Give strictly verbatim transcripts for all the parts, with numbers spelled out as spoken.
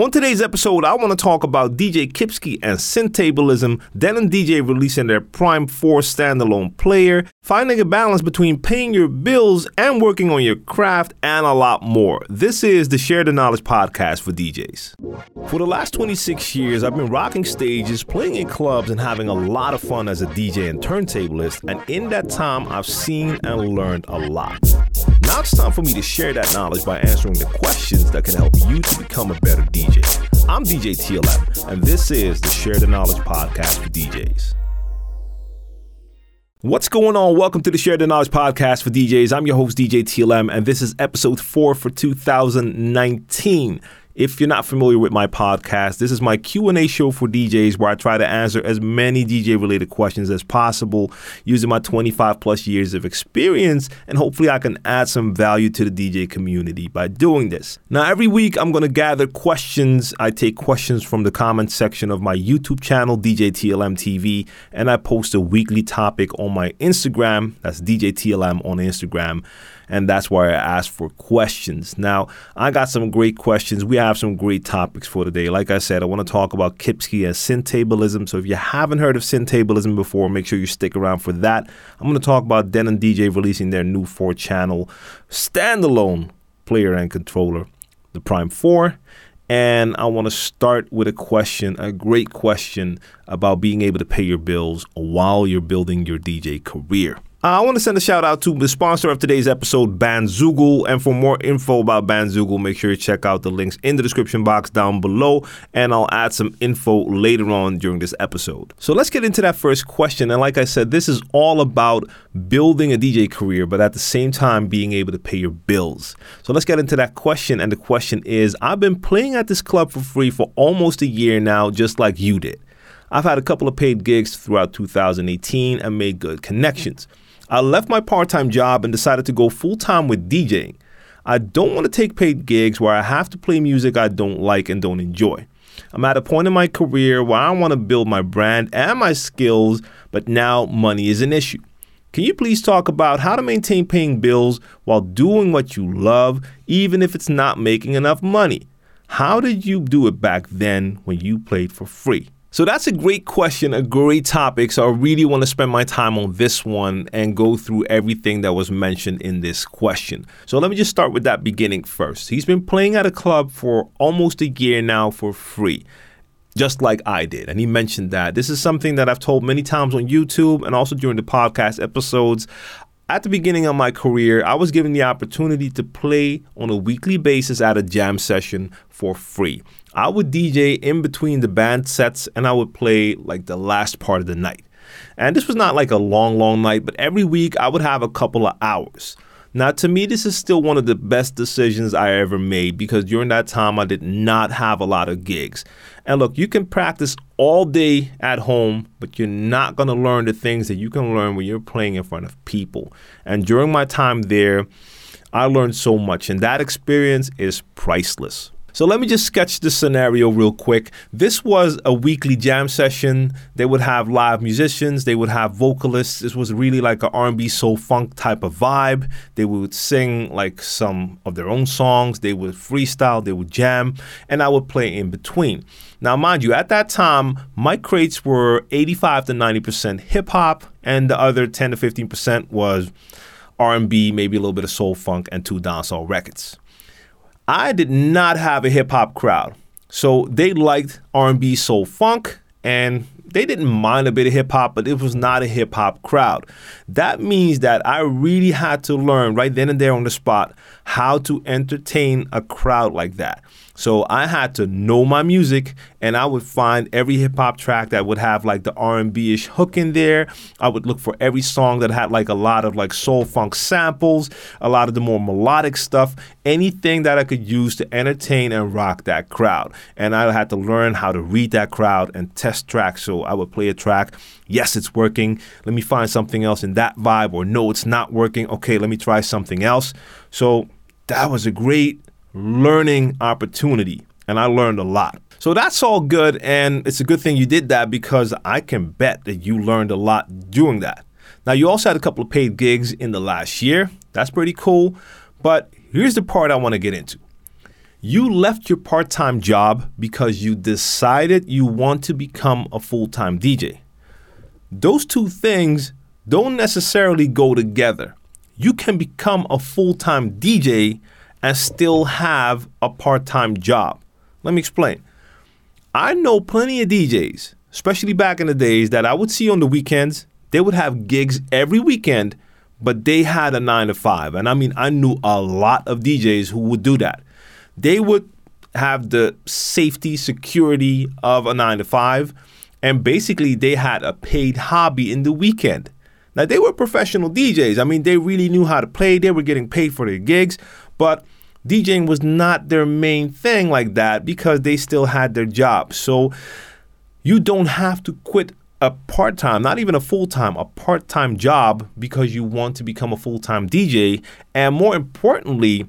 On today's episode, I want to talk about D J Kypski and SynthTablism, Denon D J releasing their Prime four standalone player, finding a balance between paying your bills and working on your craft, and a lot more. This is the Share the Knowledge podcast for D Js. For the last twenty-six years, I've been rocking stages, playing in clubs, and having a lot of fun as a D J and turntablist, and in that time, I've seen and learned a lot. Now it's time for me to share that knowledge by answering the questions that can help you to become a better D J. I'm D J T L M, and this is the Share the Knowledge podcast for D Js. What's going on? Welcome to the Share the Knowledge podcast for D Js. I'm your host, D J T L M, and this is episode four for two thousand nineteen. If you're not familiar with my podcast, this is my Q and A show for D Js where I try to answer as many D J-related questions as possible using my twenty-five plus years of experience, and hopefully I can add some value to the D J community by doing this. Now, every week I'm going to gather questions. I take questions from the comment section of my YouTube channel, D J T L M T V, and I post a weekly topic on my Instagram. That's D J T L M on Instagram, and that's why I ask for questions. Now, I got some great questions. We have have some great topics for today. Like I said, I want to talk about Kypski and SynthTablism. So if you haven't heard of SynthTablism before, make sure you stick around for that. I'm going to talk about Denon D J releasing their new four-channel standalone player and controller, the Prime four. And I want to start with a question, a great question about being able to pay your bills while you're building your D J career. I want to send a shout out to the sponsor of today's episode, Bandzoogle. And for more info about Bandzoogle, make sure you check out the links in the description box down below. And I'll add some info later on during this episode. So let's get into that first question. And like I said, this is all about building a D J career, but at the same time being able to pay your bills. So let's get into that question. And the question is, I've been playing at this club for free for almost a year now, just like you did. I've had a couple of paid gigs throughout two thousand eighteen and made good connections. I left my part-time job and decided to go full-time with DJing. I don't want to take paid gigs where I have to play music I don't like and don't enjoy. I'm at a point in my career where I want to build my brand and my skills, but now money is an issue. Can you please talk about how to maintain paying bills while doing what you love, even if it's not making enough money? How did you do it back then when you played for free? So that's a great question, a great topic. So I really want to spend my time on this one and go through everything that was mentioned in this question. So let me just start with that beginning first. He's been playing at a club for almost a year now for free, just like I did. And he mentioned that. This is something that I've told many times on YouTube and also during the podcast episodes. At the beginning of my career, I was given the opportunity to play on a weekly basis at a jam session for free. I would D J in between the band sets, and I would play like the last part of the night. And this was not like a long, long night, but every week I would have a couple of hours. Now, to me, this is still one of the best decisions I ever made because during that time, I did not have a lot of gigs. And look, you can practice all day at home, but you're not going to learn the things that you can learn when you're playing in front of people. And during my time there, I learned so much, and that experience is priceless. So let me just sketch this scenario real quick. This was a weekly jam session. They would have live musicians. They would have vocalists. This was really like an R and B soul funk type of vibe. They would sing like some of their own songs. They would freestyle. They would jam. And I would play in between. Now, mind you, at that time, my crates were eighty-five to ninety percent hip hop. And the other ten to fifteen percent was R and B, maybe a little bit of soul funk and two dancehall records. I did not have a hip-hop crowd, so they liked R and B, soul, funk, and they didn't mind a bit of hip-hop, but it was not a hip-hop crowd. That means that I really had to learn right then and there on the spot how to entertain a crowd like that. So I had to know my music, and I would find every hip-hop track that would have like the R and B-ish hook in there. I would look for every song that had like a lot of like soul-funk samples, a lot of the more melodic stuff, anything that I could use to entertain and rock that crowd. And I had to learn how to read that crowd and test tracks. So I would play a track. Yes, it's working. Let me find something else in that vibe. Or no, it's not working. Okay, let me try something else. So that was a great learning opportunity. And I learned a lot. So that's all good. And it's a good thing you did that because I can bet that you learned a lot doing that. Now, you also had a couple of paid gigs in the last year. That's pretty cool. But here's the part I want to get into. You left your part-time job because you decided you want to become a full-time D J. Those two things don't necessarily go together. You can become a full-time D J and still have a part-time job. Let me explain. I know plenty of D Js, especially back in the days, that I would see on the weekends. They would have gigs every weekend, but they had a nine to five. And I mean, I knew a lot of D Js who would do that. They would have the safety, security of a nine to five. And basically they had a paid hobby in the weekend. Now they were professional D Js. I mean, they really knew how to play. They were getting paid for their gigs, but DJing was not their main thing like that because they still had their job. So you don't have to quit a part-time, not even a full-time, a part-time job because you want to become a full-time D J. And more importantly,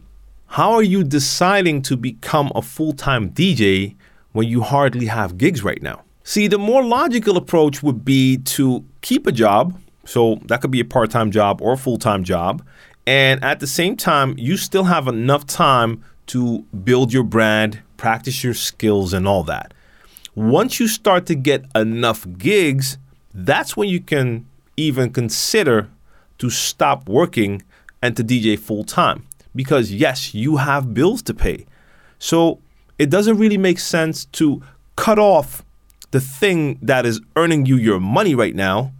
how are you deciding to become a full-time D J when you hardly have gigs right now? See, the more logical approach would be to keep a job. So that could be a part-time job or a full-time job. And at the same time, you still have enough time to build your brand, practice your skills and all that. Once you start to get enough gigs, that's when you can even consider to stop working and to D J full time. Because yes, you have bills to pay. So it doesn't really make sense to cut off the thing that is earning you your money right now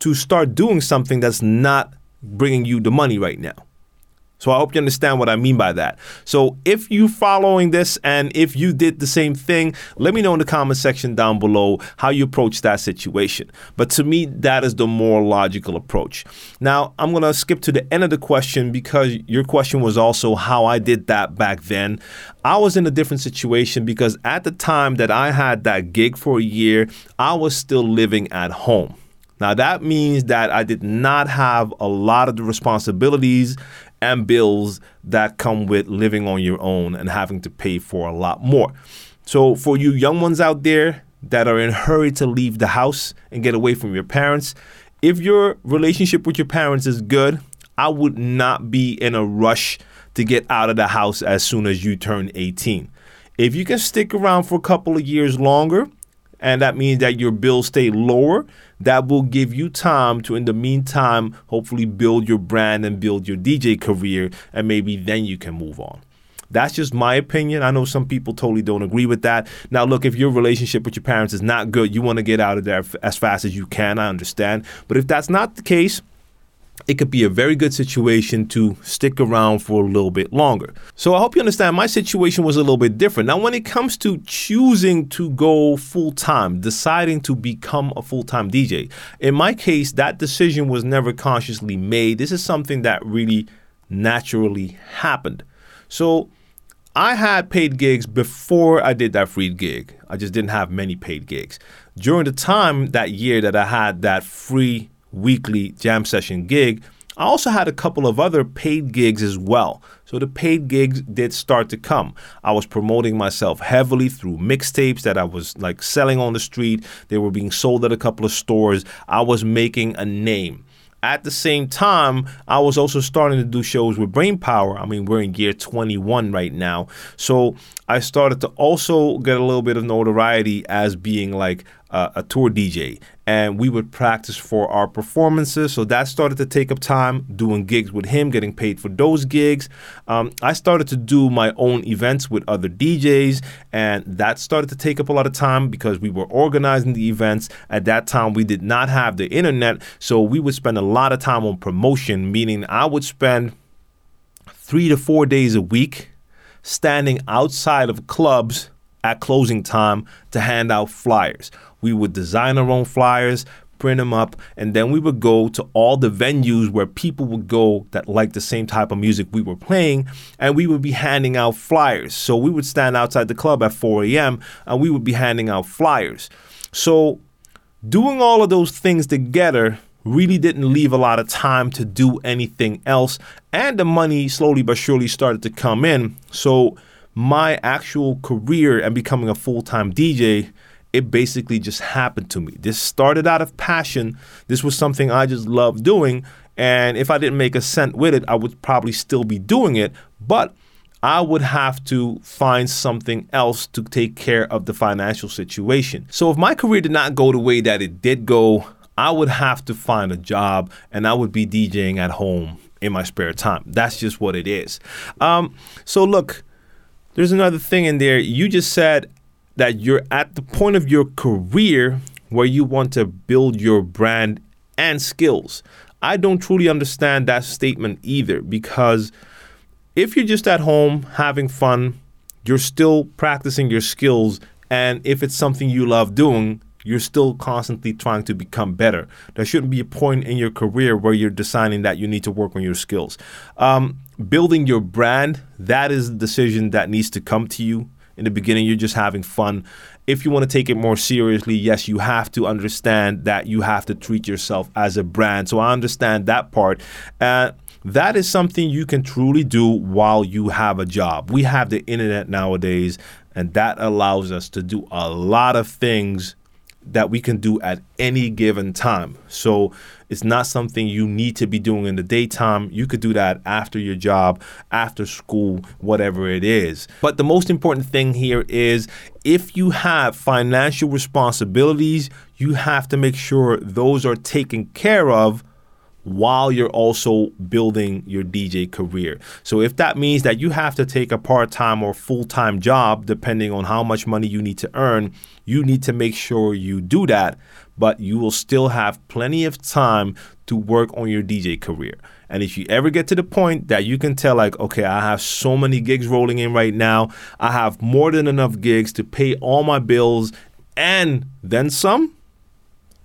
to start doing something that's not bringing you the money right now. So I hope you understand what I mean by that. So if you're following this and if you did the same thing, let me know in the comment section down below how you approach that situation. But to me, that is the more logical approach. Now, I'm going to skip to the end of the question because your question was also how I did that back then. I was in a different situation because at the time that I had that gig for a year, I was still living at home. Now, that means that I did not have a lot of the responsibilities and bills that come with living on your own and having to pay for a lot more. So for you young ones out there that are in a hurry to leave the house and get away from your parents, if your relationship with your parents is good, I would not be in a rush to get out of the house as soon as you turn eighteen. If you can stick around for a couple of years longer, and that means that your bills stay lower, that will give you time to, in the meantime, hopefully build your brand and build your D J career, and maybe then you can move on. That's just my opinion. I know some people totally don't agree with that. Now, look, if your relationship with your parents is not good, you want to get out of there as fast as you can, I understand. But if that's not the case, it could be a very good situation to stick around for a little bit longer. So I hope you understand my situation was a little bit different. Now, when it comes to choosing to go full-time, deciding to become a full-time D J, in my case, that decision was never consciously made. This is something that really naturally happened. So I had paid gigs before I did that free gig. I just didn't have many paid gigs. During the time that year that I had that free weekly jam session gig, I also had a couple of other paid gigs as well. So the paid gigs did start to come. I was promoting myself heavily through mixtapes that I was like selling on the street. They were being sold at a couple of stores. I was making a name. At the same time, I was also starting to do shows with Brain Power. I mean, we're in year twenty-one right now. So I started to also get a little bit of notoriety as being like uh, a tour D J. And we would practice for our performances. So that started to take up time, doing gigs with him, getting paid for those gigs. Um, I started to do my own events with other D Js. And that started to take up a lot of time because we were organizing the events. At that time, we did not have the internet. So we would spend a lot of time on promotion, meaning I would spend three to four days a week standing outside of clubs at closing time to hand out flyers. We would design our own flyers, print them up, and then we would go to all the venues where people would go that liked the same type of music we were playing, and we would be handing out flyers. So we would stand outside the club at four a.m. and we would be handing out flyers. So doing all of those things together really didn't leave a lot of time to do anything else. And the money slowly but surely started to come in. So my actual career and becoming a full-time D J, it basically just happened to me. This started out of passion. This was something I just loved doing. And if I didn't make a cent with it, I would probably still be doing it. But I would have to find something else to take care of the financial situation. So if my career did not go the way that it did go, I would have to find a job, and I would be DJing at home in my spare time. That's just what it is. Um, so look, there's another thing in there. You just said that you're at the point of your career where you want to build your brand and skills. I don't truly understand that statement either, because if you're just at home having fun, you're still practicing your skills, and if it's something you love doing, you're still constantly trying to become better. There shouldn't be a point in your career where you're deciding that you need to work on your skills. Um, building your brand, that is the decision that needs to come to you. In the beginning, you're just having fun. If you want to take it more seriously, yes, you have to understand that you have to treat yourself as a brand. So I understand that part. Uh, that is something you can truly do while you have a job. We have the internet nowadays, and that allows us to do a lot of things that we can do at any given time. So it's not something you need to be doing in the daytime. You could do that after your job, after school, whatever it is. But the most important thing here is, if you have financial responsibilities, you have to make sure those are taken care of while you're also building your D J career. So if that means that you have to take a part-time or full-time job, depending on how much money you need to earn, you need to make sure you do that, but you will still have plenty of time to work on your D J career. And if you ever get to the point that you can tell, like, okay, I have so many gigs rolling in right now, I have more than enough gigs to pay all my bills and then some,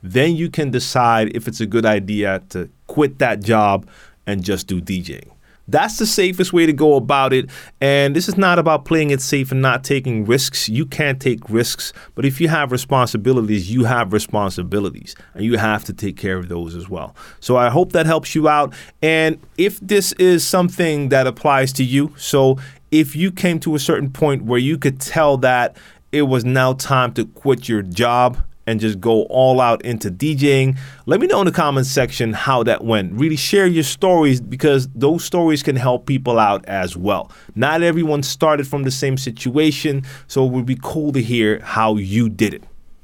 then you can decide if it's a good idea to quit that job and just do DJing. That's the safest way to go about it. And this is not about playing it safe and not taking risks. You can take risks, but if you have responsibilities, you have responsibilities, and you have to take care of those as well. So I hope that helps you out. And if this is something that applies to you, so if you came to a certain point where you could tell that it was now time to quit your job and just go all out into DJing, let me know in the comments section how that went. Really share your stories, because those stories can help people out as well. Not everyone started from the same situation, so it would be cool to hear how you did it.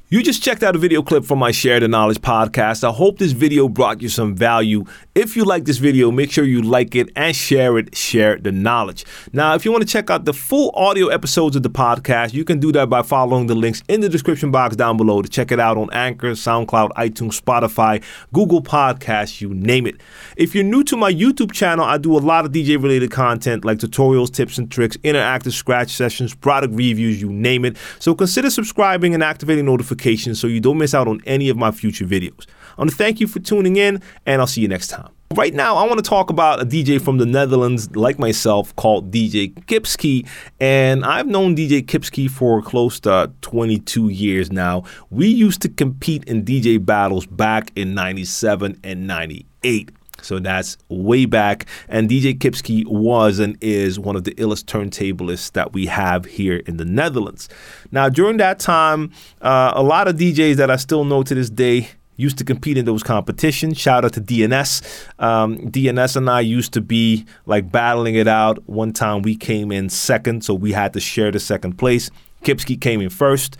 You just checked out a video clip from my Share the Knowledge podcast. I hope this video brought you some value. If you like this video, make sure you like it and share it. Share the knowledge. Now, if you want to check out the full audio episodes of the podcast, you can do that by following the links in the description box down below to check it out on Anchor, SoundCloud, iTunes, Spotify, Google Podcasts, you name it. If you're new to my YouTube channel, I do a lot of D J-related content like tutorials, tips and tricks, interactive scratch sessions, product reviews, you name it. So consider subscribing and activating notifications so you don't miss out on any of my future videos. I want to thank you for tuning in, and I'll see you next time. Right now, I want to talk about a D J from the Netherlands, like myself, called D J Kypski. And I've known D J Kypski for close to twenty-two years now. We used to compete in D J battles back in ninety-seven and ninety-eight. So that's way back. And D J Kypski was and is one of the illest turntablists that we have here in the Netherlands. Now, during that time, uh, a lot of D Js that I still know to this day used to compete in those competitions. Shout out to D N S. Um, D N S and I used to be like battling it out. One time we came in second, so we had to share the second place. Kypski came in first.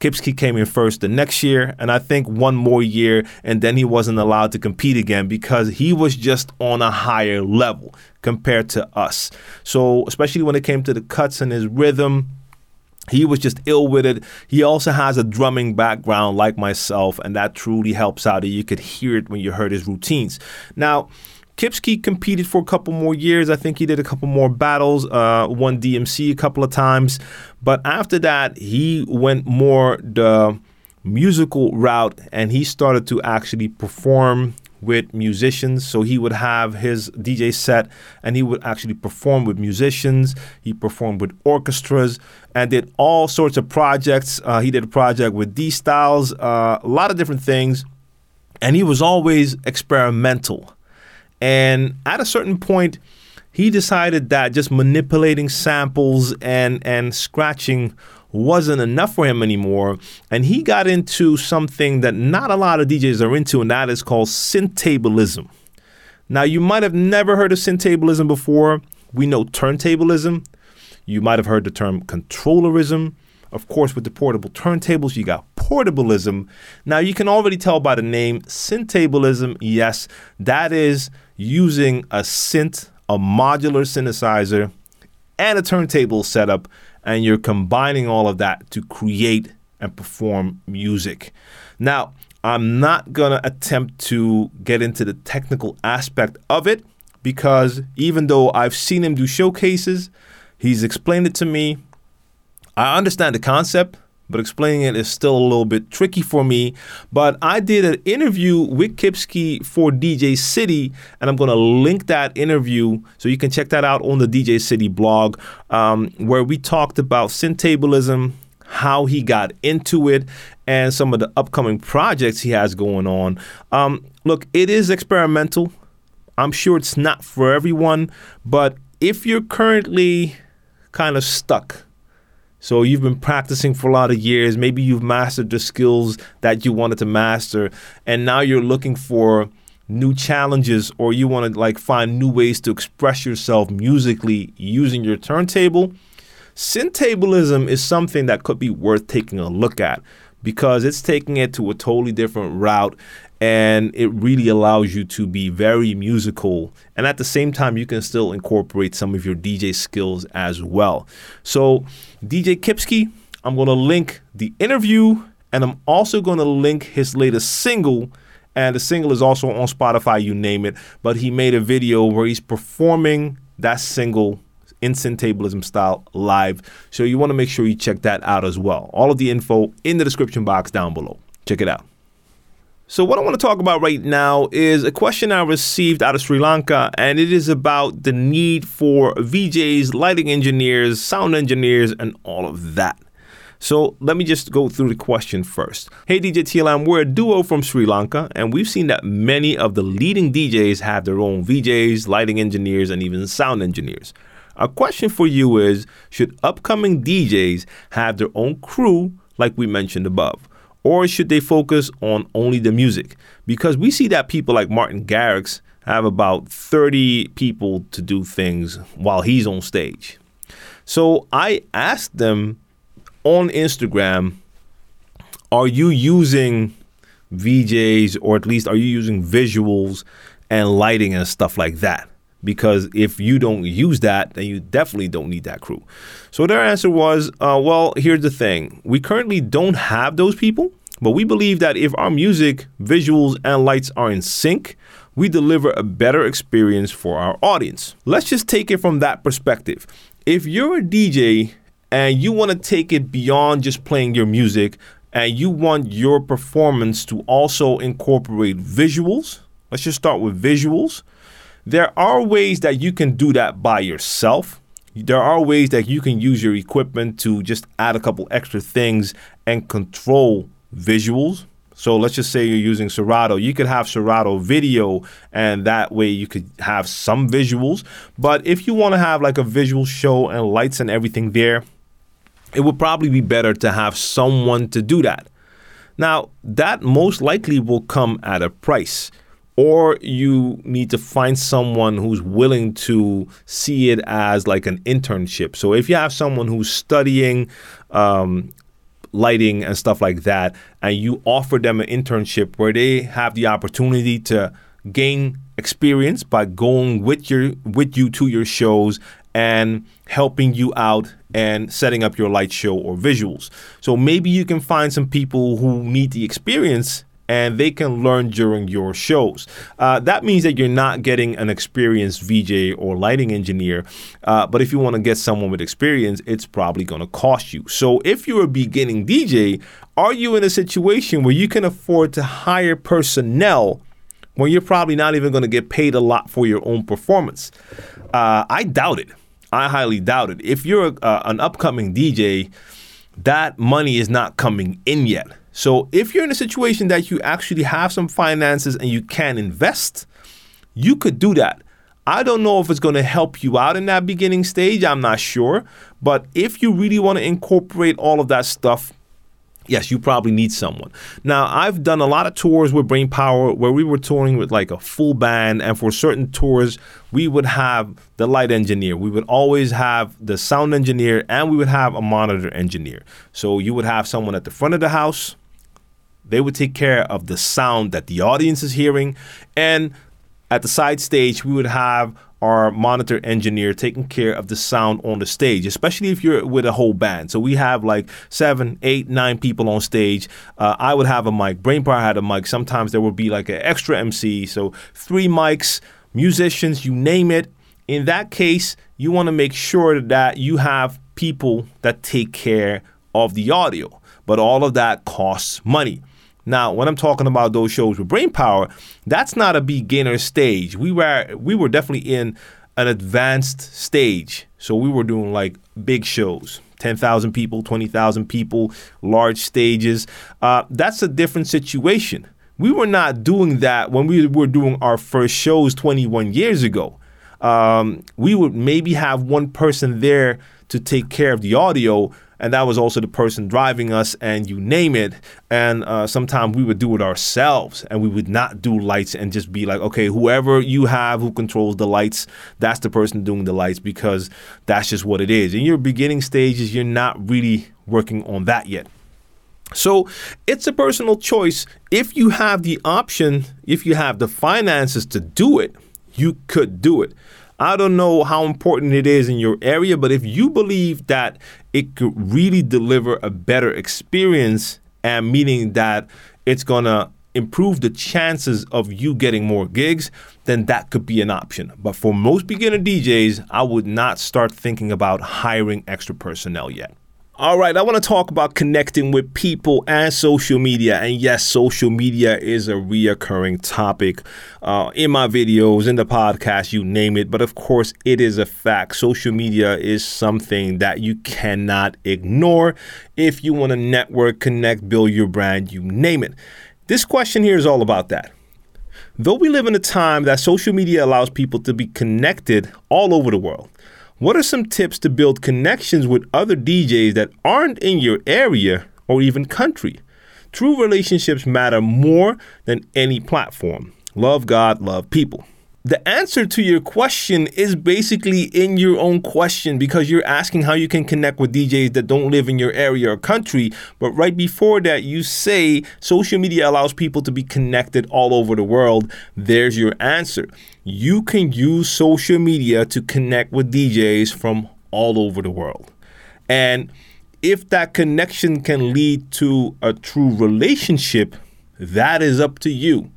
Kypski came in first the next year, and I think one more year, and then he wasn't allowed to compete again because he was just on a higher level compared to us. So especially when it came to the cuts and his rhythm, he was just ill with it. He also has a drumming background like myself, and that truly helps out. You could hear it when you heard his routines. Now, Kypski competed for a couple more years. I think he did a couple more battles, uh, won D M C a couple of times. But after that, he went more the musical route, and he started to actually perform with musicians. So he would have his D J set, and he would actually perform with musicians. He performed with orchestras and did all sorts of projects. Uh, he did a project with D-Styles, uh, a lot of different things. And he was always experimental. And at a certain point, he decided that just manipulating samples and, and scratching wasn't enough for him anymore. And he got into something that not a lot of D Js are into, and that is called SynthTablism. Now, you might have never heard of SynthTablism before. We know turntablism. You might have heard the term controllerism. Of course, with the portable turntables, you got portableism. Now, you can already tell by the name SynthTablism. Yes, that is using a synth, a modular synthesizer, and a turntable setup, and you're combining all of that to create and perform music. Now, I'm not gonna attempt to get into the technical aspect of it, because even though I've seen him do showcases, he's explained it to me. I understand the concept, but explaining it is still a little bit tricky for me. But I did an interview with Kypski for D J City, and I'm going to link that interview so you can check that out on the D J City blog, um, where we talked about SynthTablism, how he got into it, and some of the upcoming projects he has going on. Um, look, it is experimental. I'm sure it's not for everyone, but if you're currently kind of stuck, so you've been practicing for a lot of years, maybe you've mastered the skills that you wanted to master, and now you're looking for new challenges, or you want to like find new ways to express yourself musically using your turntable, SynthTablism is something that could be worth taking a look at, because it's taking it to a totally different route, and it really allows you to be very musical. And at the same time, you can still incorporate some of your D J skills as well. So D J Kypski, I'm going to link the interview, and I'm also going to link his latest single. And the single is also on Spotify, you name it. But he made a video where he's performing that single in SynthTablism style live. So you want to make sure you check that out as well. All of the info in the description box down below. Check it out. So what I want to talk about right now is a question I received out of Sri Lanka, and it is about the need for V Js, lighting engineers, sound engineers, and all of that. So let me just go through the question first. Hey D J T L M, we're a duo from Sri Lanka, and we've seen that many of the leading D Js have their own V Js, lighting engineers, and even sound engineers. Our question for you is, should upcoming D Js have their own crew like we mentioned above? Or should they focus on only the music? Because we see that people like Martin Garrix have about thirty people to do things while he's on stage. So I asked them on Instagram, are you using V Js, or at least are you using visuals and lighting and stuff like that? Because if you don't use that, then you definitely don't need that crew. So their answer was, uh, well, here's the thing. We currently don't have those people, but we believe that if our music, visuals, and lights are in sync, we deliver a better experience for our audience. Let's just take it from that perspective. If you're a D J and you want to take it beyond just playing your music, and you want your performance to also incorporate visuals, let's just start with visuals. There are ways that you can do that by yourself. There are ways that you can use your equipment to just add a couple extra things and control visuals. So let's just say you're using Serato. You could have Serato video, and that way you could have some visuals. But if you want to have like a visual show and lights and everything there, it would probably be better to have someone to do that. Now, that most likely will come at a price. Or you need to find someone who's willing to see it as like an internship. So if you have someone who's studying um, lighting and stuff like that, and you offer them an internship where they have the opportunity to gain experience by going with your with you to your shows and helping you out and setting up your light show or visuals. So maybe you can find some people who need the experience, and they can learn during your shows. Uh, that means that you're not getting an experienced V J or lighting engineer, uh, but if you want to get someone with experience, it's probably going to cost you. So if you're a beginning D J, are you in a situation where you can afford to hire personnel when you're probably not even going to get paid a lot for your own performance? Uh, I doubt it. I highly doubt it. If you're a, uh, an upcoming D J, that money is not coming in yet. So if you're in a situation that you actually have some finances and you can invest, you could do that. I don't know if it's going to help you out in that beginning stage. I'm not sure. But if you really want to incorporate all of that stuff, yes, you probably need someone. Now, I've done a lot of tours with Brain Power where we were touring with like a full band, and for certain tours, we would have the light engineer. We would always have the sound engineer, and we would have a monitor engineer. So you would have someone at the front of the house. They would take care of the sound that the audience is hearing, and at the side stage, we would have our monitor engineer taking care of the sound on the stage, especially if you're with a whole band. So we have like seven, eight, nine people on stage. Uh, I would have a mic. Brain Power had a mic. Sometimes there would be like an extra M C. So three mics, musicians, you name it. In that case, you want to make sure that you have people that take care of the audio. But all of that costs money. Now, when I'm talking about those shows with Brain Power, that's not a beginner stage. We were we were definitely in an advanced stage. So we were doing like big shows, ten thousand people, twenty thousand people, large stages. Uh, that's a different situation. We were not doing that when we were doing our first shows twenty-one years ago. Um, we would maybe have one person there to take care of the audio, and that was also the person driving us, and you name it. And uh, sometimes we would do it ourselves, and we would not do lights and just be like, okay, whoever you have who controls the lights, that's the person doing the lights, because that's just what it is. In your beginning stages, you're not really working on that yet. So it's a personal choice. If you have the option, if you have the finances to do it, you could do it. I don't know how important it is in your area, but if you believe that it could really deliver a better experience, and meaning that it's going to improve the chances of you getting more gigs, then that could be an option. But for most beginner D Js, I would not start thinking about hiring extra personnel yet. All right, I want to talk about connecting with people and social media. And yes, social media is a reoccurring topic uh, in my videos, in the podcast, you name it. But of course, it is a fact. Social media is something that you cannot ignore if you want to network, connect, build your brand, you name it. This question here is all about that. Though we live in a time that social media allows people to be connected all over the world, what are some tips to build connections with other D Js that aren't in your area or even country? True relationships matter more than any platform. Love God, love people. The answer to your question is basically in your own question, because you're asking how you can connect with D Js that don't live in your area or country. But right before that, you say social media allows people to be connected all over the world. There's your answer. You can use social media to connect with D Js from all over the world. And if that connection can lead to a true relationship, that is up to you.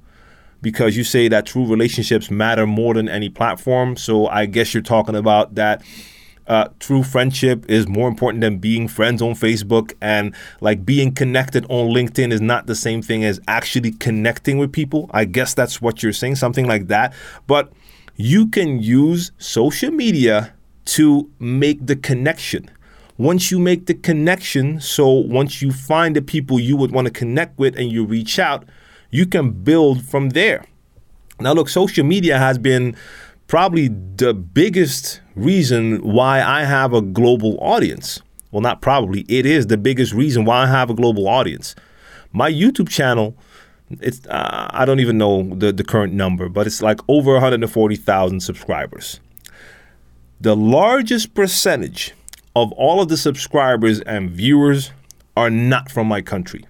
Because you say that true relationships matter more than any platform. So I guess you're talking about that uh, true friendship is more important than being friends on Facebook, and like being connected on LinkedIn is not the same thing as actually connecting with people. I guess that's what you're saying, something like that. But you can use social media to make the connection. Once you make the connection, so once you find the people you would want to connect with and you reach out, you can build from there. Now, look, social media has been probably the biggest reason why I have a global audience. Well, not probably. It is the biggest reason why I have a global audience. My YouTube channel, it's uh, I don't even know the, the current number, but it's like over one hundred forty thousand subscribers. The largest percentage of all of the subscribers and viewers are not from my country.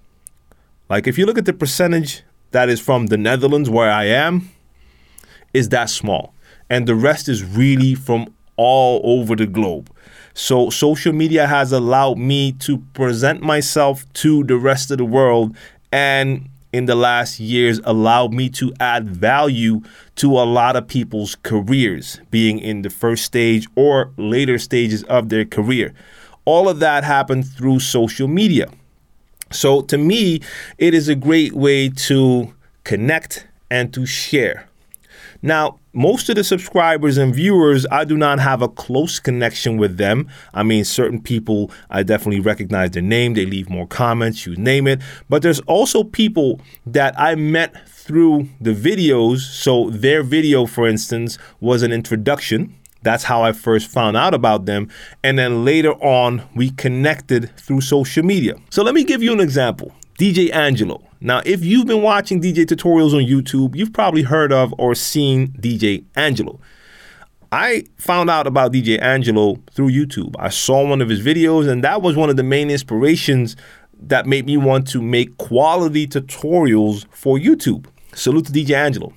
Like if you look at the percentage that is from the Netherlands, where I am, is that small. And the rest is really from all over the globe. So social media has allowed me to present myself to the rest of the world, and in the last years allowed me to add value to a lot of people's careers, being in the first stage or later stages of their career. All of that happened through social media. So to me, it is a great way to connect and to share. Now, most of the subscribers and viewers, I do not have a close connection with them. I mean, certain people, I definitely recognize their name. They leave more comments, you name it. But there's also people that I met through the videos. So their video, for instance, was an introduction. That's how I first found out about them. And then later on, we connected through social media. So let me give you an example. D J Angelo. Now, if you've been watching D J tutorials on YouTube, you've probably heard of or seen D J Angelo. I found out about D J Angelo through YouTube. I saw one of his videos, and that was one of the main inspirations that made me want to make quality tutorials for YouTube. Salute to D J Angelo.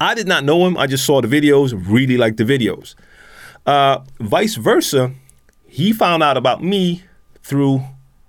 I did not know him. I just saw the videos, really liked the videos. Uh, vice versa, he found out about me through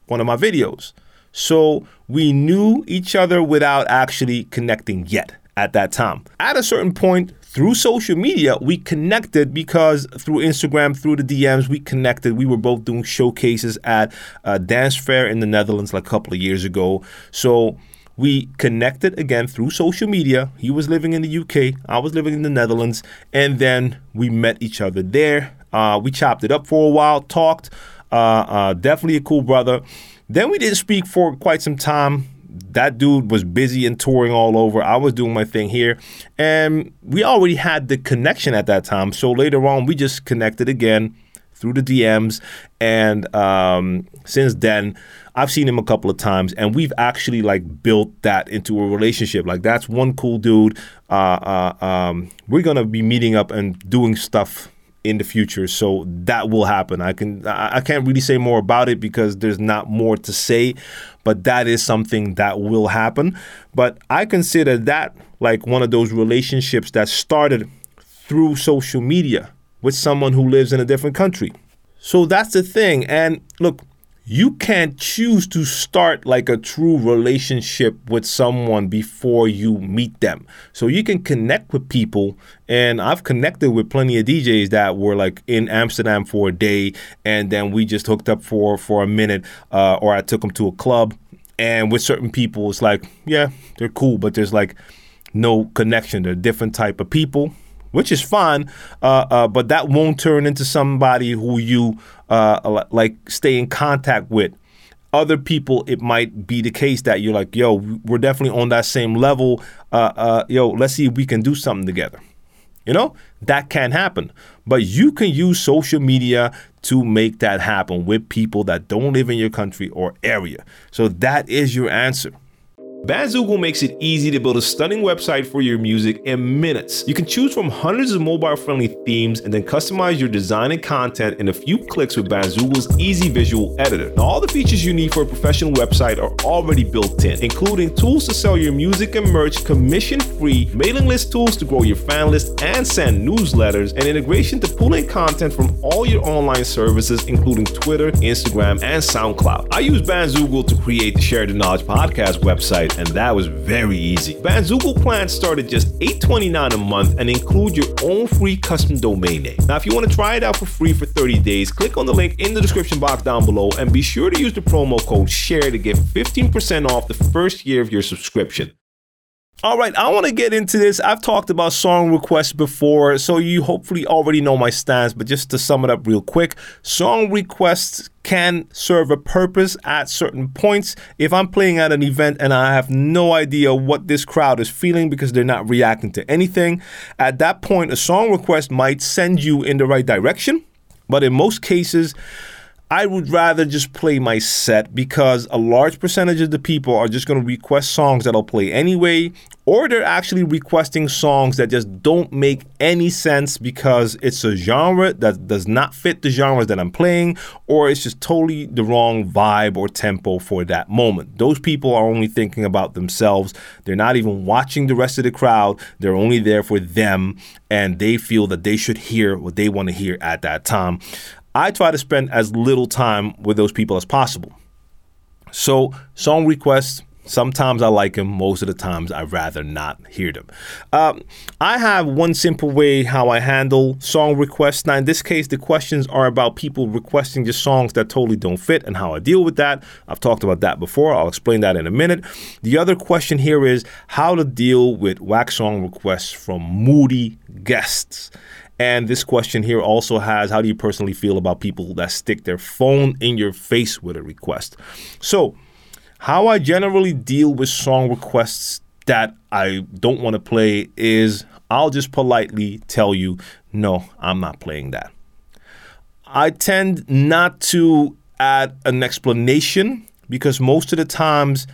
one of my videos. So we knew each other without actually connecting yet at that time. At a certain point, through social media, we connected because through Instagram, through the D Ms, we connected. We were both doing showcases at a dance fair in the Netherlands like a couple of years ago. So we connected again through social media. He was living in the U K, I was living in the Netherlands, and then we met each other there. Uh, we chopped it up for a while, talked, uh, uh, definitely a cool brother. Then we didn't speak for quite some time. That dude was busy and touring all over. I was doing my thing here. And we already had the connection at that time. So later on, we just connected again through the D Ms. And um, since then, I've seen him a couple of times. And we've actually like built that into a relationship. Like that's one cool dude. Uh, uh, um, we're going to be meeting up and doing stuff in the future, so that will happen. I can I can't really say more about it because there's not more to say, but that is something that will happen. But I consider that like one of those relationships that started through social media with someone who lives in a different country. So that's the thing. And look, you can't choose to start like a true relationship with someone before you meet them. So you can connect with people. And I've connected with plenty of D Js that were like in Amsterdam for a day. And then we just hooked up for for a minute uh, or I took them to a club. And with certain people, it's like, yeah, they're cool, but there's like no connection. They're different type of people, which is fine, uh, uh, but that won't turn into somebody who you uh, like stay in contact with. Other people, it might be the case that you're like, yo, we're definitely on that same level. Uh, uh, yo, let's see if we can do something together. You know, that can happen. But you can use social media to make that happen with people that don't live in your country or area. So that is your answer. Bandzoogle makes it easy to build a stunning website for your music in minutes. You can choose from hundreds of mobile-friendly themes and then customize your design and content in a few clicks with Bandzoogle's easy visual editor. Now, all the features you need for a professional website are already built in, including tools to sell your music and merch commission-free, mailing list tools to grow your fan list and send newsletters, and integration to pull in content from all your online services, including Twitter, Instagram, and SoundCloud. I use Bandzoogle to create the Share the Knowledge podcast website, and that was very easy. Bandzoogle plans start at just eight dollars and twenty-nine cents a month and include your own free custom domain name. Now, if you want to try it out for free for thirty days, click on the link in the description box down below and be sure to use the promo code SHARE to get fifteen percent off the first year of your subscription. All right, I want to get into this. I've talked about song requests before, so you hopefully already know my stance, but just to sum it up real quick, song requests can serve a purpose at certain points. If I'm playing at an event and I have no idea what this crowd is feeling because they're not reacting to anything, at that point, a song request might send you in the right direction, but in most cases, I would rather just play my set because a large percentage of the people are just going to request songs that I'll play anyway, or they're actually requesting songs that just don't make any sense because it's a genre that does not fit the genres that I'm playing, or it's just totally the wrong vibe or tempo for that moment. Those people are only thinking about themselves. They're not even watching the rest of the crowd. They're only there for them, and they feel that they should hear what they want to hear at that time. I try to spend as little time with those people as possible. So song requests, sometimes I like them. Most of the times I'd rather not hear them. Um, I have one simple way how I handle song requests. Now, in this case, the questions are about people requesting just songs that totally don't fit and how I deal with that. I've talked about that before. I'll explain that in a minute. The other question here is how to deal with whack song requests from moody guests. And this question here also has, how do you personally feel about people that stick their phone in your face with a request? So how I generally deal with song requests that I don't want to play is I'll just politely tell you, no, I'm not playing that. I tend not to add an explanation because most of the times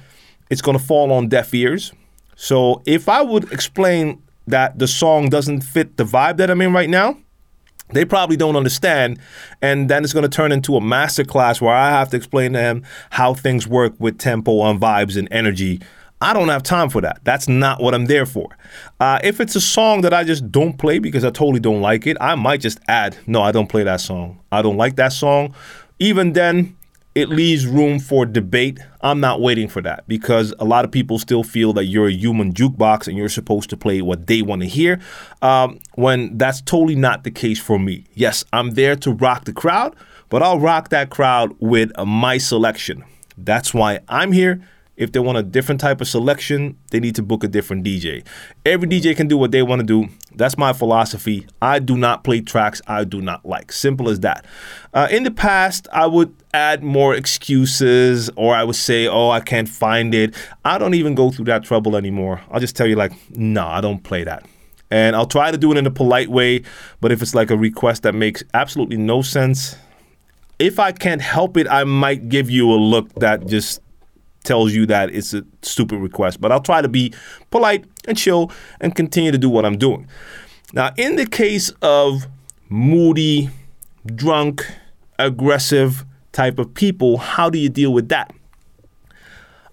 it's going to fall on deaf ears. So if I would explain that the song doesn't fit the vibe that I'm in right now, they probably don't understand, and then it's going to turn into a masterclass where I have to explain to them how things work with tempo and vibes and energy. I don't have time for that. That's not what I'm there for. Uh, if it's a song that I just don't play because I totally don't like it, I might just add, no, I don't play that song. I don't like that song. Even then, it leaves room for debate. I'm not waiting for that because a lot of people still feel that you're a human jukebox and you're supposed to play what they want to hear, um, when that's totally not the case for me. Yes, I'm there to rock the crowd, but I'll rock that crowd with uh, my selection. That's why I'm here. If they want a different type of selection, they need to book a different D J. Every D J can do what they want to do. That's my philosophy. I do not play tracks I do not like. Simple as that. Uh, in the past, I would add more excuses, or I would say, oh, I can't find it. I don't even go through that trouble anymore. I'll just tell you like, no, I don't play that. And I'll try to do it in a polite way, but if it's like a request that makes absolutely no sense, if I can't help it, I might give you a look that just tells you that it's a stupid request, but I'll try to be polite and chill and continue to do what I'm doing. Now, in the case of moody, drunk, aggressive type of people, how do you deal with that?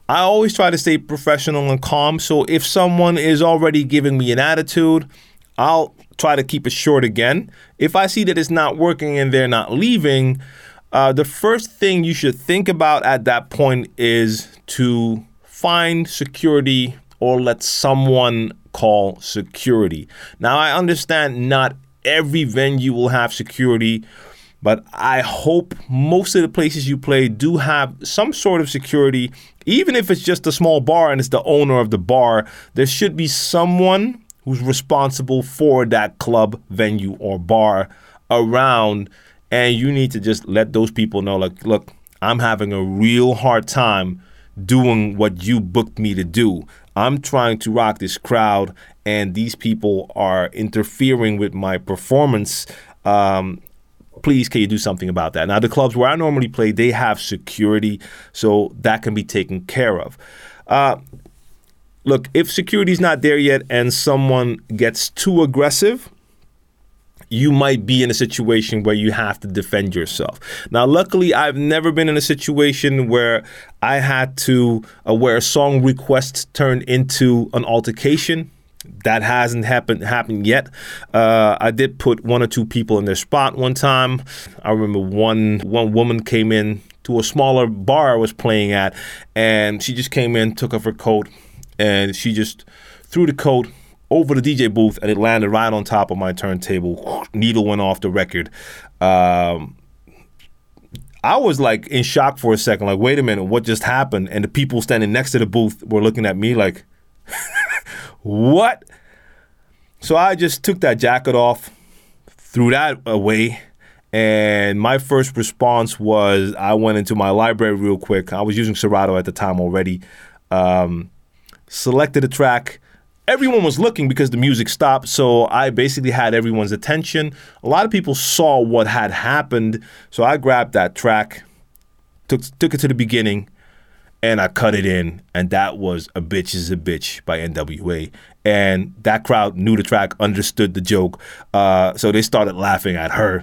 I always try to stay professional and calm, so if someone is already giving me an attitude, I'll try to keep it short again. If I see that it's not working and they're not leaving, Uh, the first thing you should think about at that point is to find security or let someone call security. Now, I understand not every venue will have security, but I hope most of the places you play do have some sort of security. Even if it's just a small bar and it's the owner of the bar, there should be someone who's responsible for that club, venue, or bar around. And you need to just let those people know, like, look, I'm having a real hard time doing what you booked me to do. I'm trying to rock this crowd, and these people are interfering with my performance. Um, please, can you do something about that? Now, the clubs where I normally play, they have security, so that can be taken care of. Uh, look, if security's not there yet and someone gets too aggressive, you might be in a situation where you have to defend yourself. Now, luckily, I've never been in a situation where I had to, uh, where a song request turned into an altercation. That hasn't happened happened yet. Uh, I did put one or two people in their spot one time. I remember one one woman came in to a smaller bar I was playing at, and she just came in, took off her coat, and she just threw the coat over the D J booth, and it landed right on top of my turntable. Needle went off the record. Um, I was like in shock for a second, like, wait a minute, what just happened? And the people standing next to the booth were looking at me like, what? So I just took that jacket off, threw that away, and my first response was I went into my library real quick. I was using Serato at the time already. Um, selected a track. Everyone was looking because the music stopped, so I basically had everyone's attention. A lot of people saw what had happened, so I grabbed that track, took took it to the beginning, and I cut it in, and that was A Bitch Is a Bitch by N W A. And that crowd knew the track, understood the joke, uh, so they started laughing at her,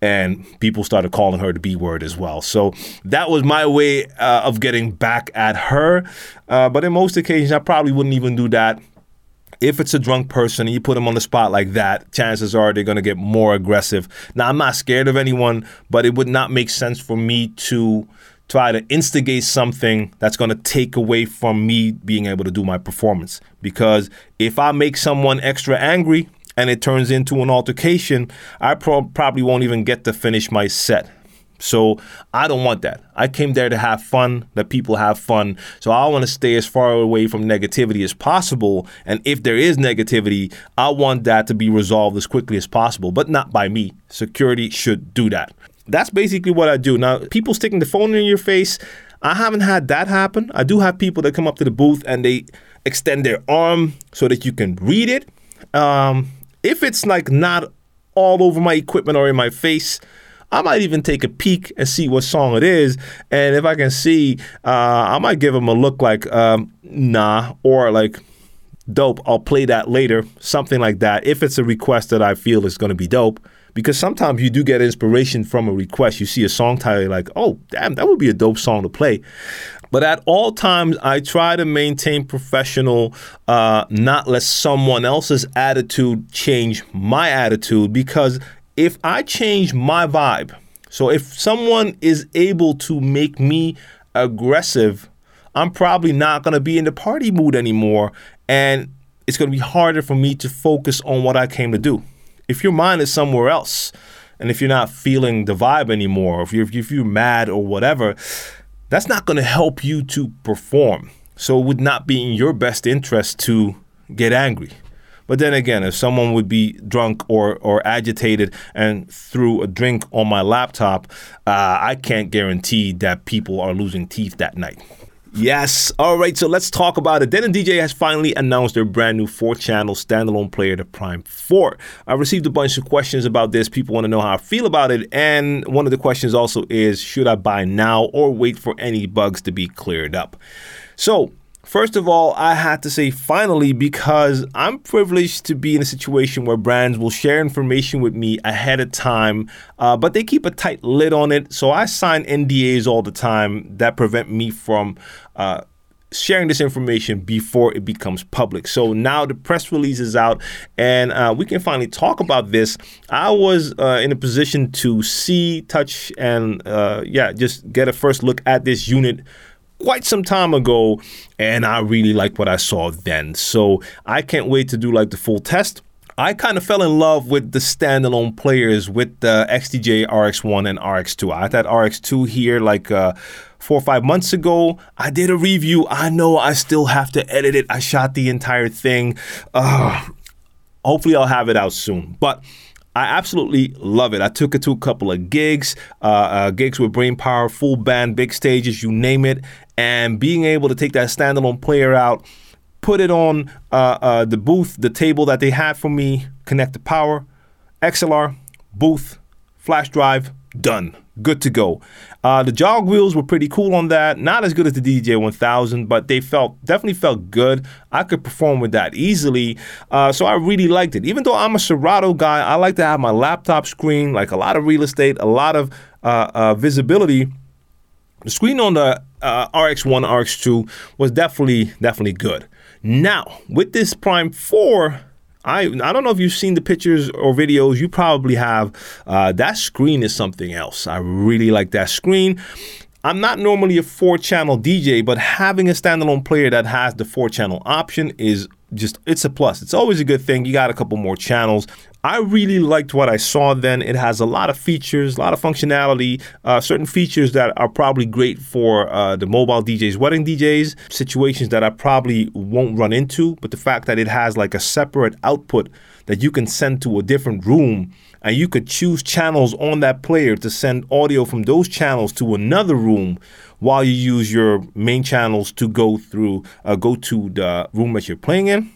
and people started calling her the B-word as well. So that was my way uh, of getting back at her, uh, but in most occasions, I probably wouldn't even do that. If it's a drunk person and you put them on the spot like that, chances are they're going to get more aggressive. Now, I'm not scared of anyone, but it would not make sense for me to try to instigate something that's going to take away from me being able to do my performance. Because if I make someone extra angry and it turns into an altercation, I pro- probably won't even get to finish my set. So I don't want that. I came there to have fun, let people have fun. So I want to stay as far away from negativity as possible. And if there is negativity, I want that to be resolved as quickly as possible, but not by me. Security should do that. That's basically what I do. Now, people sticking the phone in your face, I haven't had that happen. I do have people that come up to the booth and they extend their arm so that you can read it. Um, if it's like not all over my equipment or in my face, I might even take a peek and see what song it is. And if I can see, uh, I might give them a look like, um, nah, or like, dope, I'll play that later, something like that, if it's a request that I feel is going to be dope. Because sometimes you do get inspiration from a request. You see a song title, you're like, oh, damn, that would be a dope song to play. But at all times, I try to maintain professional, uh, not let someone else's attitude change my attitude. Because if I change my vibe, so if someone is able to make me aggressive, I'm probably not going to be in the party mood anymore. And it's going to be harder for me to focus on what I came to do. If your mind is somewhere else, and if you're not feeling the vibe anymore, if you're, if you're mad or whatever, that's not going to help you to perform. So it would not be in your best interest to get angry. But then again, if someone would be drunk or or agitated and threw a drink on my laptop, uh, I can't guarantee that people are losing teeth that night. Yes. All right. So let's talk about it. Denon D J has finally announced their brand new four channel standalone player, the Prime four. I received a bunch of questions about this. People want to know how I feel about it. And one of the questions also is, should I buy now or wait for any bugs to be cleared up? So first of all, I had to say finally, because I'm privileged to be in a situation where brands will share information with me ahead of time, uh, but they keep a tight lid on it. So I sign N D As all the time that prevent me from uh, sharing this information before it becomes public. So now the press release is out and uh, we can finally talk about this. I was uh, in a position to see, touch, and uh, yeah, just get a first look at this unit quite some time ago, and I really liked what I saw then. So I can't wait to do like the full test. I kind of fell in love with the standalone players with the X D J R X one and R X two. I had that R X two here like uh, four or five months ago. I did a review. I know I still have to edit it. I shot the entire thing. Uh, hopefully I'll have it out soon. But I absolutely love it. I took it to a couple of gigs, uh, uh, gigs with Brain Power, full band, big stages, you name it. And being able to take that standalone player out, put it on uh, uh, the booth, the table that they had for me, connect the power, X L R, booth, flash drive, done. Good to go. Uh, the jog wheels were pretty cool on that. Not as good as the D J one thousand, but they felt definitely felt good. I could perform with that easily. Uh, so I really liked it. Even though I'm a Serato guy, I like to have my laptop screen, like a lot of real estate, a lot of uh, uh, visibility. The screen on the uh, R X one, R X two was definitely, definitely good. Now, with this Prime four, I, I don't know if you've seen the pictures or videos. You probably have. Uh, that screen is something else. I really like that screen. I'm not normally a four channel D J, but having a standalone player that has the four channel option is just, it's a plus. It's always a good thing. You got a couple more channels. I really liked what I saw then. It has a lot of features, a lot of functionality, uh, certain features that are probably great for uh, the mobile D Js, wedding D Js, situations that I probably won't run into. But the fact that it has like a separate output that you can send to a different room, and you could choose channels on that player to send audio from those channels to another room while you use your main channels to go through, uh, go to the room that you're playing in.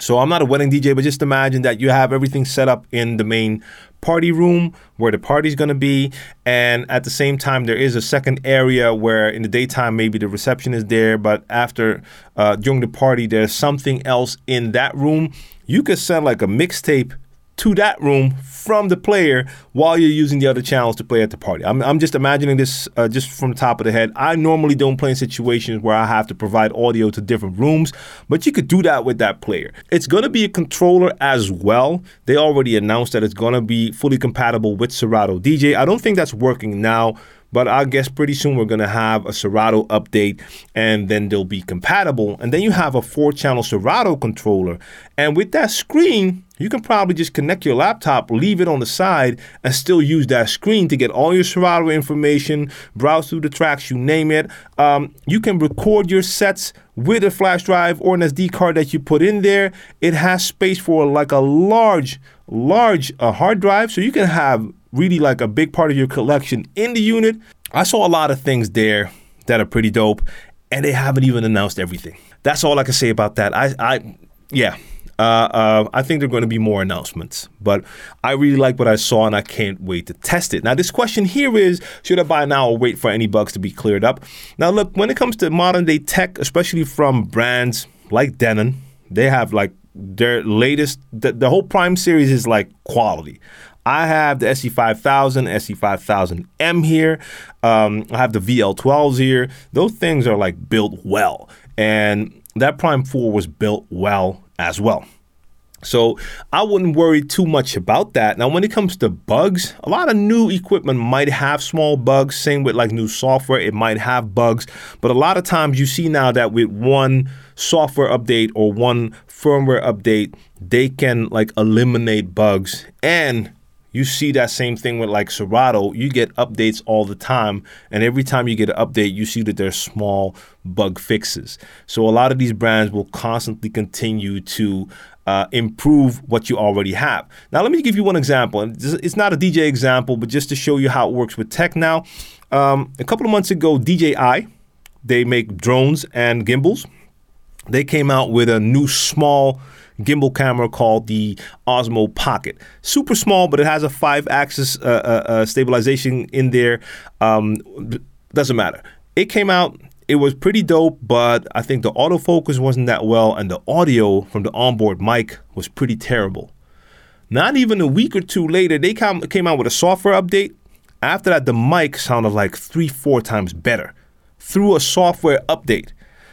So I'm not a wedding D J, but just imagine that you have everything set up in the main party room where the party's going to be. And at the same time, there is a second area where in the daytime, maybe the reception is there. But after uh, during the party, there's something else in that room. You could send like a mixtape to that room from the player while you're using the other channels to play at the party. I'm, I'm just imagining this uh, just from the top of the head. I normally don't play in situations where I have to provide audio to different rooms, but you could do that with that player. It's going to be a controller as well. They already announced that it's going to be fully compatible with Serato D J. I don't think that's working now, but I guess pretty soon we're going to have a Serato update and then they'll be compatible. And then you have a four channel Serato controller. And with that screen, you can probably just connect your laptop, leave it on the side, and still use that screen to get all your Serato information, browse through the tracks, you name it. Um, you can record your sets with a flash drive or an S D card that you put in there. It has space for like a large, large uh, hard drive. So you can have really like a big part of your collection in the unit. I saw a lot of things there that are pretty dope, and they haven't even announced everything. That's all I can say about that. I, I yeah, Uh, uh, I think there are going to be more announcements, but I really like what I saw and I can't wait to test it. Now, this question here is, should I buy now or wait for any bugs to be cleared up? Now, look, when it comes to modern day tech, especially from brands like Denon, they have like their latest, the, the whole Prime series is like quality. I have the S C five thousand, S C five thousand M here. Um, I have the V L twelves here. Those things are like built well. And that Prime four was built well as well. So I wouldn't worry too much about that. Now, when it comes to bugs, a lot of new equipment might have small bugs. Same with like new software, it might have bugs. But a lot of times you see now that with one software update or one firmware update, they can like eliminate bugs. And you see that same thing with like Serato. You get updates all the time, and every time you get an update, you see that there's small bug fixes. So a lot of these brands will constantly continue to uh, improve what you already have. Now, let me give you one example. It's not a D J example, but just to show you how it works with tech now. Um, a couple of months ago, D J I, they make drones and gimbals. They came out with a new small gimbal camera called the Osmo Pocket. Super small, but it has a five-axis uh, uh, uh, stabilization in there. Um, doesn't matter. It came out. It was pretty dope, but I think the autofocus wasn't that well, and the audio from the onboard mic was pretty terrible. Not even a week or two later, they com- came out with a software update. After that, the mic sounded like three, four times better through a software update.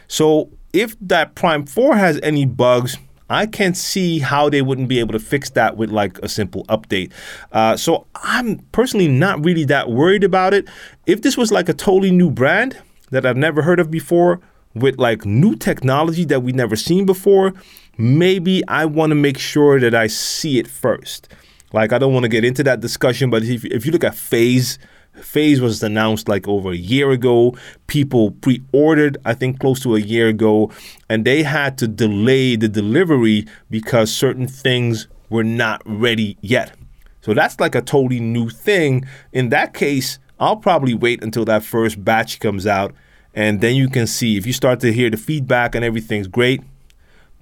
So if that Prime four has any bugs, I can't see how they wouldn't be able to fix that with like a simple update. Uh, so I'm personally not really that worried about it. If this was like a totally new brand that I've never heard of before with like new technology that we've never seen before, maybe I want to make sure that I see it first. Like, I don't want to get into that discussion, but if, if you look at Phase, Phase was announced like over a year ago. People pre-ordered, I think, close to a year ago, and they had to delay the delivery because certain things were not ready yet. So that's like a totally new thing. In that case, I'll probably wait until that first batch comes out, and then you can see if you start to hear the feedback and everything's great,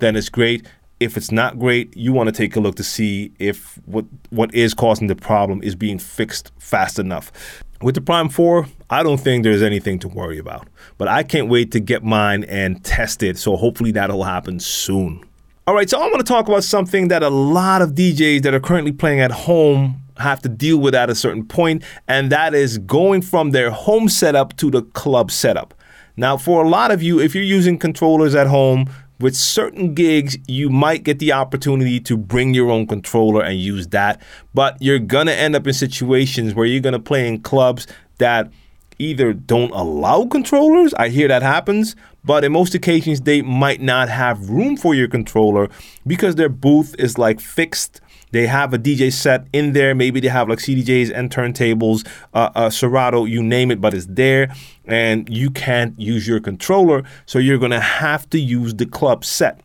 then it's great. If it's not great, you want to take a look to see if what what is causing the problem is being fixed fast enough. With the Prime four, I don't think there's anything to worry about, but I can't wait to get mine and test it, so hopefully that'll happen soon. All right, so I want to talk about something that a lot of D Js that are currently playing at home have to deal with at a certain point, and that is going from their home setup to the club setup. Now, for a lot of you, if you're using controllers at home, with certain gigs, you might get the opportunity to bring your own controller and use that, but you're gonna end up in situations where you're gonna play in clubs that either don't allow controllers, I hear that happens, but in most occasions, they might not have room for your controller because their booth is like fixed. They have a D J set in there. Maybe they have like C D Js and turntables, uh, uh, Serato, you name it, but it's there. And you can't use your controller, so you're going to have to use the club set.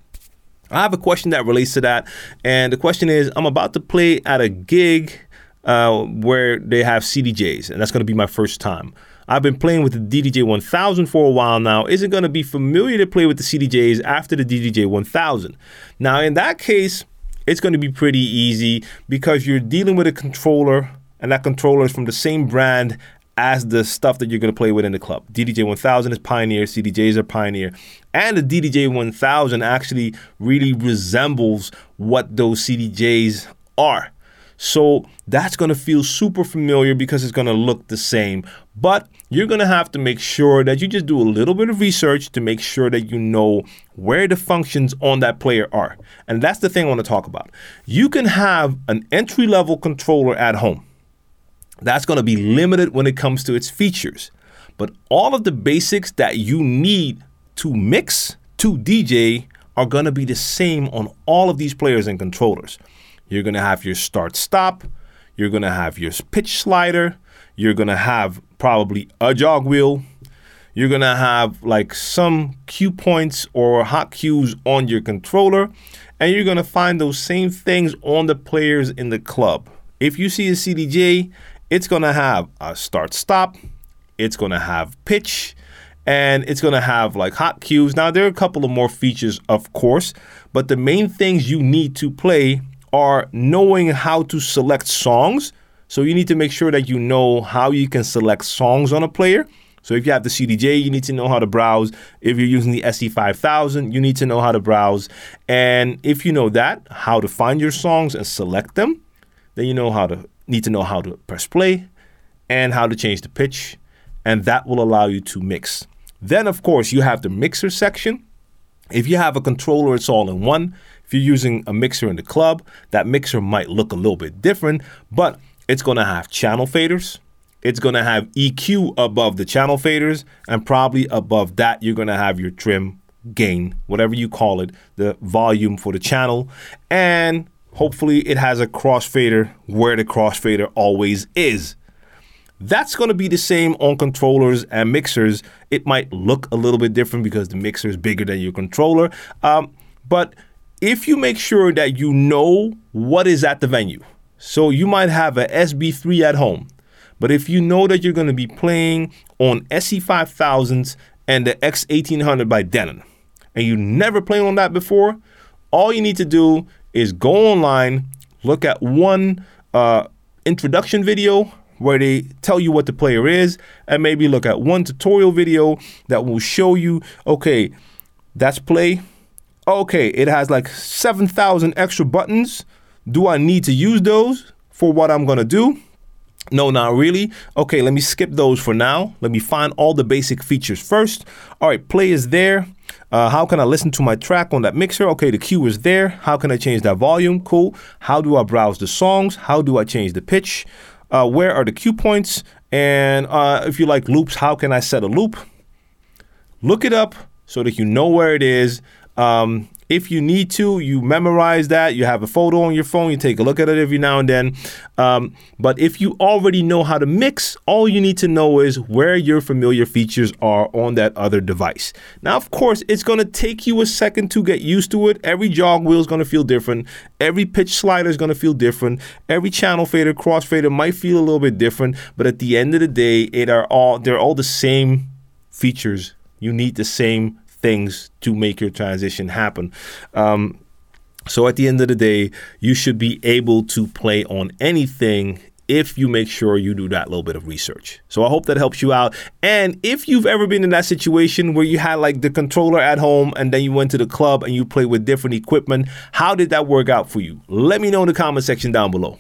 I have a question that relates to that. And the question is, I'm about to play at a gig uh, where they have C D Js, and that's going to be my first time. I've been playing with the D D J one thousand for a while now. Is it going to be familiar to play with the C D Js after the D D J one thousand? Now, in that case, it's going to be pretty easy because you're dealing with a controller, and that controller is from the same brand as the stuff that you're going to play with in the club. D D J one thousand is Pioneer, C D Js are Pioneer, and the D D J one thousand actually really resembles what those C D Js are. So that's going to feel super familiar because it's going to look the same, but you're going to have to make sure that you just do a little bit of research to make sure that you know where the functions on that player are. And that's the thing I want to talk about. You can have an entry-level controller at home. That's going to be limited when it comes to its features, but all of the basics that you need to mix, to D J, are going to be the same on all of these players and controllers. You're going to have your start-stop, you're going to have your pitch slider, you're going to have probably a jog wheel, you're going to have like some cue points or hot cues on your controller, and you're going to find those same things on the players in the club. If you see a C D J, it's going to have a start-stop, it's going to have pitch, and it's going to have like hot cues. Now, there are a couple of more features, of course, but the main things you need to play are knowing how to select songs. So you need to make sure that you know how you can select songs on a player. So if you have the C D J, you need to know how to browse. If you're using the S C five thousand, you need to know how to browse. And if you know that, how to find your songs and select them, then you know how to need to know how to press play and how to change the pitch. And that will allow you to mix. Then, of course, you have the mixer section. If you have a controller, it's all in one. If you're using a mixer in the club, that mixer might look a little bit different, but it's going to have channel faders. It's going to have E Q above the channel faders, and probably above that, you're going to have your trim, gain, whatever you call it, the volume for the channel. And hopefully it has a crossfader where the crossfader always is. That's going to be the same on controllers and mixers. It might look a little bit different because the mixer is bigger than your controller. Um, but if you make sure that you know what is at the venue, so you might have an S B three at home. But if you know that you're going to be playing on S C five thousands and the X eighteen hundred by Denon, and you never played on that before, all you need to do is go online, look at one uh, introduction video where they tell you what the player is, and maybe look at one tutorial video that will show you, okay, that's play. Okay, it has like seven thousand extra buttons. Do I need to use those for what I'm going to do? No, not really. Okay, let me skip those for now. Let me find all the basic features first. All right, play is there. Uh, how can I listen to my track on that mixer? Okay, the cue is there. How can I change that volume? Cool. How do I browse the songs? How do I change the pitch? Uh, where are the cue points? And uh, if you like loops, how can I set a loop? Look it up so that you know where it is. Um, if you need to, you memorize that. You have a photo on your phone. You take a look at it every now and then. Um, but if you already know how to mix, all you need to know is where your familiar features are on that other device. Now, of course, it's going to take you a second to get used to it. Every jog wheel is going to feel different. Every pitch slider is going to feel different. Every channel fader, crossfader might feel a little bit different. But at the end of the day, it are all they're all the same features. You need the same things to make your transition happen. Um, so at the end of the day, you should be able to play on anything if you make sure you do that little bit of research. So I hope that helps you out. And if you've ever been in that situation where you had like the controller at home and then you went to the club and you played with different equipment, how did that work out for you? Let me know in the comment section down below.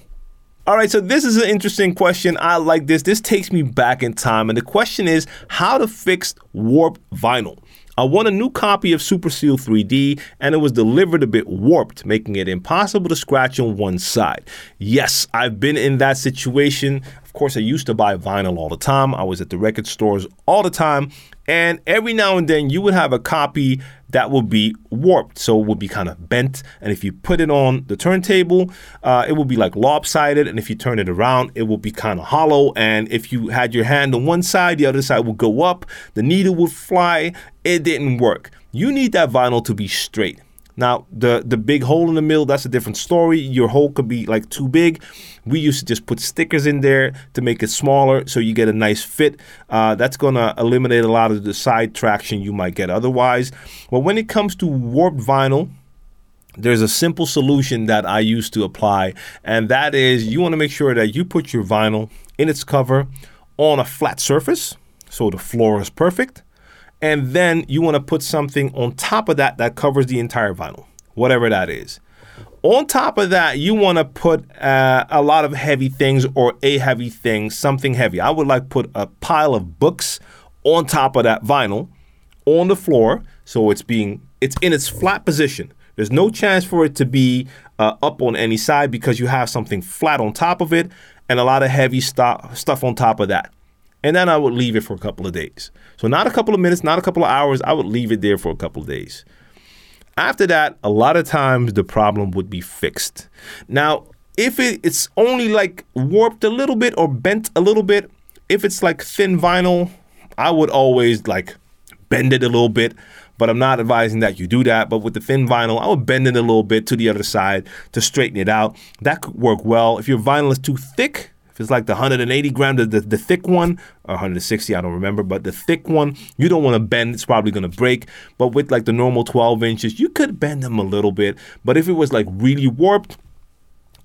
All right, so this is an interesting question. I like this. This takes me back in time. And the question is how to fix warped vinyl. I won a new copy of Super Seal three D, and it was delivered a bit warped, making it impossible to scratch on one side. Yes, I've been in that situation. Of course, I used to buy vinyl all the time. I was at the record stores all the time, and every now and then you would have a copy that would be warped, so it would be kind of bent, and if you put it on the turntable, uh, it would be like lopsided, and if you turn it around, it will be kind of hollow, and if you had your hand on one side, the other side would go up, the needle would fly. It didn't work. You need that vinyl to be straight. Now, the, the big hole in the middle, that's a different story. Your hole could be like too big. We used to just put stickers in there to make it smaller so you get a nice fit. Uh, that's going to eliminate a lot of the side traction you might get otherwise. But when it comes to warped vinyl, there's a simple solution that I used to apply. And that is you want to make sure that you put your vinyl in its cover on a flat surface, so the floor is perfect. And then you want to put something on top of that that covers the entire vinyl, whatever that is. On top of that, you want to put uh, a lot of heavy things or a heavy thing, something heavy. I would like put a pile of books on top of that vinyl on the floor, so it's being it's in its flat position. There's no chance for it to be uh, up on any side because you have something flat on top of it and a lot of heavy st- stuff on top of that. And then I would leave it for a couple of days. So not a couple of minutes, not a couple of hours. I would leave it there for a couple of days. After that, a lot of times the problem would be fixed. Now, if it, it's only like warped a little bit or bent a little bit, if it's like thin vinyl, I would always like bend it a little bit. But I'm not advising that you do that. But with the thin vinyl, I would bend it a little bit to the other side to straighten it out. That could work well. If your vinyl is too thick, If it's like the one hundred eighty gram, the, the, the thick one, or one hundred sixty, I don't remember, but the thick one, you don't want to bend. It's probably going to break. But with like the normal twelve inches, you could bend them a little bit. But if it was like really warped,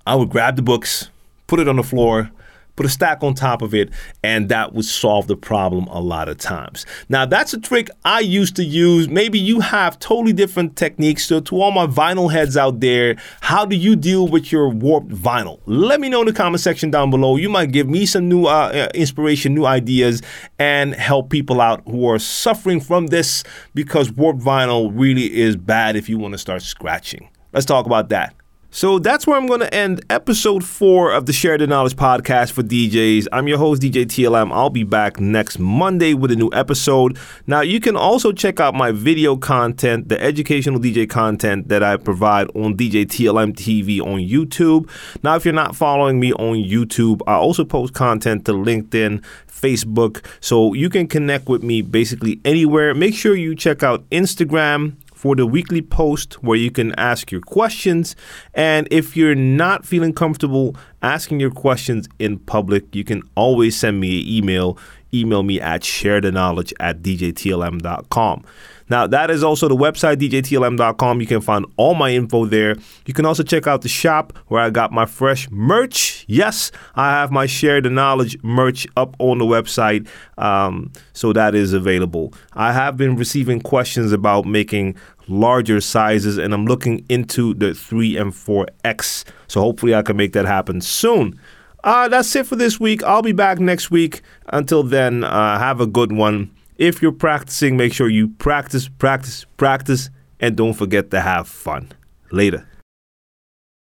I would grab the books, put it on the floor, put a stack on top of it, and that would solve the problem a lot of times. Now, that's a trick I used to use. Maybe you have totally different techniques. So to all my vinyl heads out there, how do you deal with your warped vinyl? Let me know in the comment section down below. You might give me some new uh, inspiration, new ideas, and help people out who are suffering from this, because warped vinyl really is bad if you want to start scratching. Let's talk about that. So that's where I'm going to end episode four of the Share the Knowledge podcast for D Js. I'm your host, D J T L M. I'll be back next Monday with a new episode. Now, you can also check out my video content, the educational D J content that I provide on D J T L M T V on YouTube. Now, if you're not following me on YouTube, I also post content to LinkedIn, Facebook, so you can connect with me basically anywhere. Make sure you check out Instagram for the weekly post where you can ask your questions. And if you're not feeling comfortable asking your questions in public, you can always send me an email. Email me at sharethenowledge at d j t l m dot com. Now, that is also the website, d j t l m dot com. You can find all my info there. You can also check out the shop where I got my fresh merch. Yes, I have my Share the Knowledge merch up on the website, um, so that is available. I have been receiving questions about making larger sizes, and I'm looking into the three and four X, so hopefully I can make that happen soon. Uh, that's it for this week. I'll be back next week. Until then, uh, have a good one. If you're practicing, make sure you practice, practice, practice, and don't forget to have fun. Later.